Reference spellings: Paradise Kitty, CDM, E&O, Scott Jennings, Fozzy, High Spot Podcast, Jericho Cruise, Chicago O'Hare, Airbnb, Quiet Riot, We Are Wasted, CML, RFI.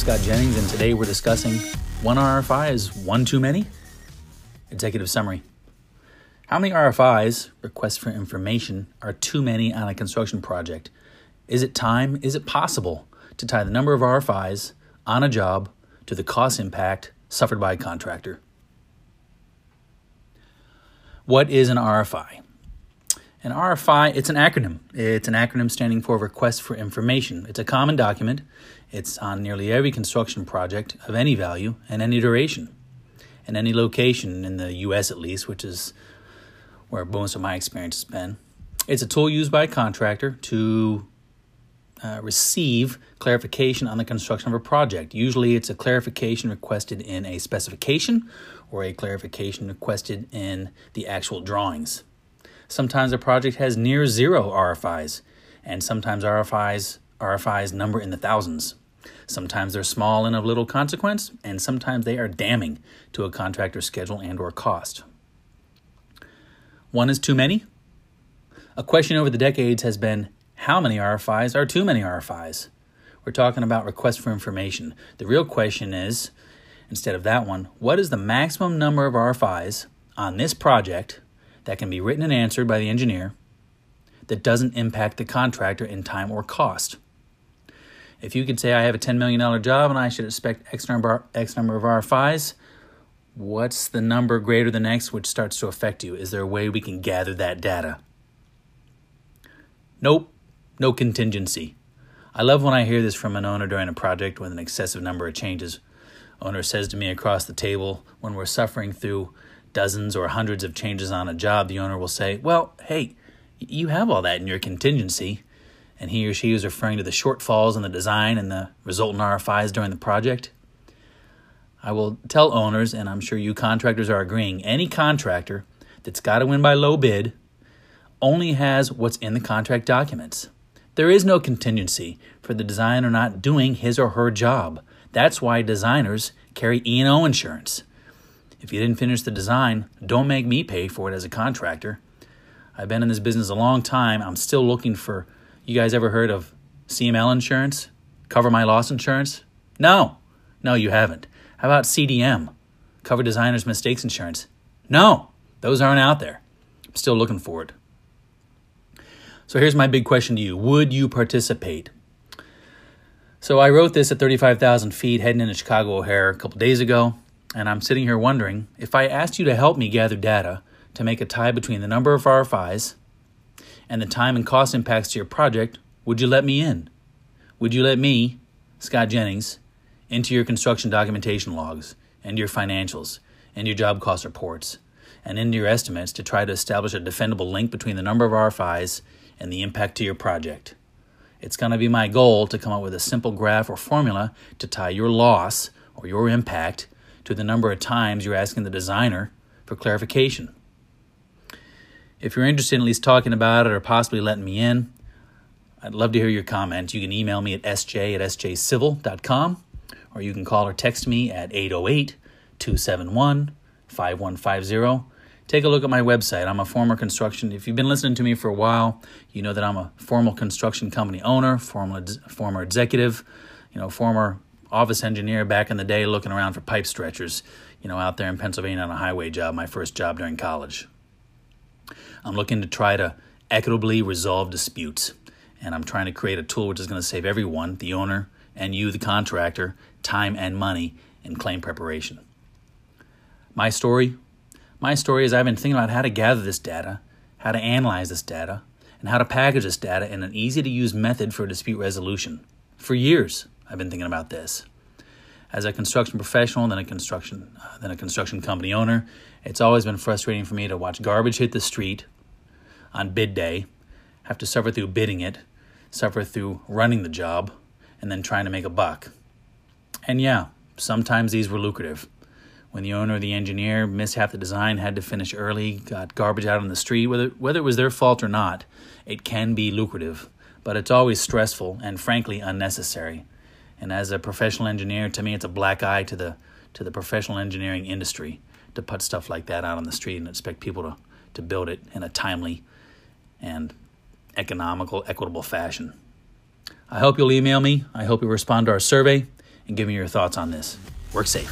Scott Jennings, and today we're discussing one RFI is one too many? Executive summary. How many RFIs, requests for information, are too many on a construction project? Is it time, is it possible to tie the number of RFIs on a job to the cost impact suffered by a contractor? What is an RFI? An RFI, it's an acronym. It's an acronym standing for Request for Information. It's a common document. It's on nearly every construction project of any value and any duration and any location in the U.S. at least, which is where most of my experience has been. It's a tool used by a contractor to receive clarification on the construction of a project. Usually it's a clarification requested in a specification or a clarification requested in the actual drawings. Sometimes a project has near zero RFIs, and sometimes RFIs number in the thousands. Sometimes they're small and of little consequence, and sometimes they are damning to a contractor's schedule and or cost. One is too many. A question over the decades has been, how many RFIs are too many RFIs? We're talking about requests for information. The real question is, instead of that one, what is the maximum number of RFIs on this project that can be written and answered by the engineer that doesn't impact the contractor in time or cost? If you could say I have a $10 million job and I should expect X number of RFIs, what's the number greater than X which starts to affect you? Is there a way we can gather that data? Nope, no contingency. I love when I hear this from an owner during a project with an excessive number of changes. Owner says to me across the table, when we're suffering through dozens or hundreds of changes on a job, the owner will say, well, hey, you have all that in your contingency. And he or she is referring to the shortfalls in the design and the resultant RFIs during the project. I will tell owners, and I'm sure you contractors are agreeing, any contractor that's got to win by low bid only has what's in the contract documents. There is no contingency for the designer not doing his or her job. That's why designers carry E&O insurance. If you didn't finish the design, don't make me pay for it as a contractor. I've been in this business a long time. I'm still looking for, you guys ever heard of CML insurance? Cover my loss insurance? No, you haven't. How about CDM? Cover designer's mistakes insurance? No, those aren't out there. I'm still looking for it. So here's my big question to you. Would you participate? So I wrote this at 35,000 feet heading into Chicago O'Hare a couple days ago. And I'm sitting here wondering, if I asked you to help me gather data to make a tie between the number of RFIs and the time and cost impacts to your project, would you let me in? Would you let me, Scott Jennings, into your construction documentation logs, into your financials, into your job cost reports, and into your estimates to try to establish a defendable link between the number of RFIs and the impact to your project? It's going to be my goal to come up with a simple graph or formula to tie your loss or your impact to the number of times you're asking the designer for clarification. If you're interested in at least talking about it or possibly letting me in, I'd love to hear your comments. You can email me at sj@sjcivil.com, or you can call or text me at 808-271-5150. Take a look at my website. I'm a former construction, if you've been listening to me for a while, you know that I'm a former construction company owner, former executive, former office engineer back in the day looking around for pipe stretchers, out there in Pennsylvania on a highway job, my first job during college. I'm looking to try to equitably resolve disputes, and I'm trying to create a tool which is going to save everyone, the owner and you, the contractor, time and money in claim preparation. My story is I've been thinking about how to gather this data, how to analyze this data, and how to package this data in an easy-to-use method for dispute resolution. For years, I've been thinking about this. As a construction professional, then a construction company owner, it's always been frustrating for me to watch garbage hit the street on bid day, have to suffer through bidding it, suffer through running the job, and then trying to make a buck. And yeah, sometimes these were lucrative. When the owner or the engineer missed half the design, had to finish early, got garbage out on the street, whether it was their fault or not, it can be lucrative, but it's always stressful and frankly unnecessary. And as a professional engineer, to me, it's a black eye to the professional engineering industry to put stuff like that out on the street and expect people to build it in a timely and economical, equitable fashion. I hope you'll email me. I hope you'll respond to our survey and give me your thoughts on this. Work safe.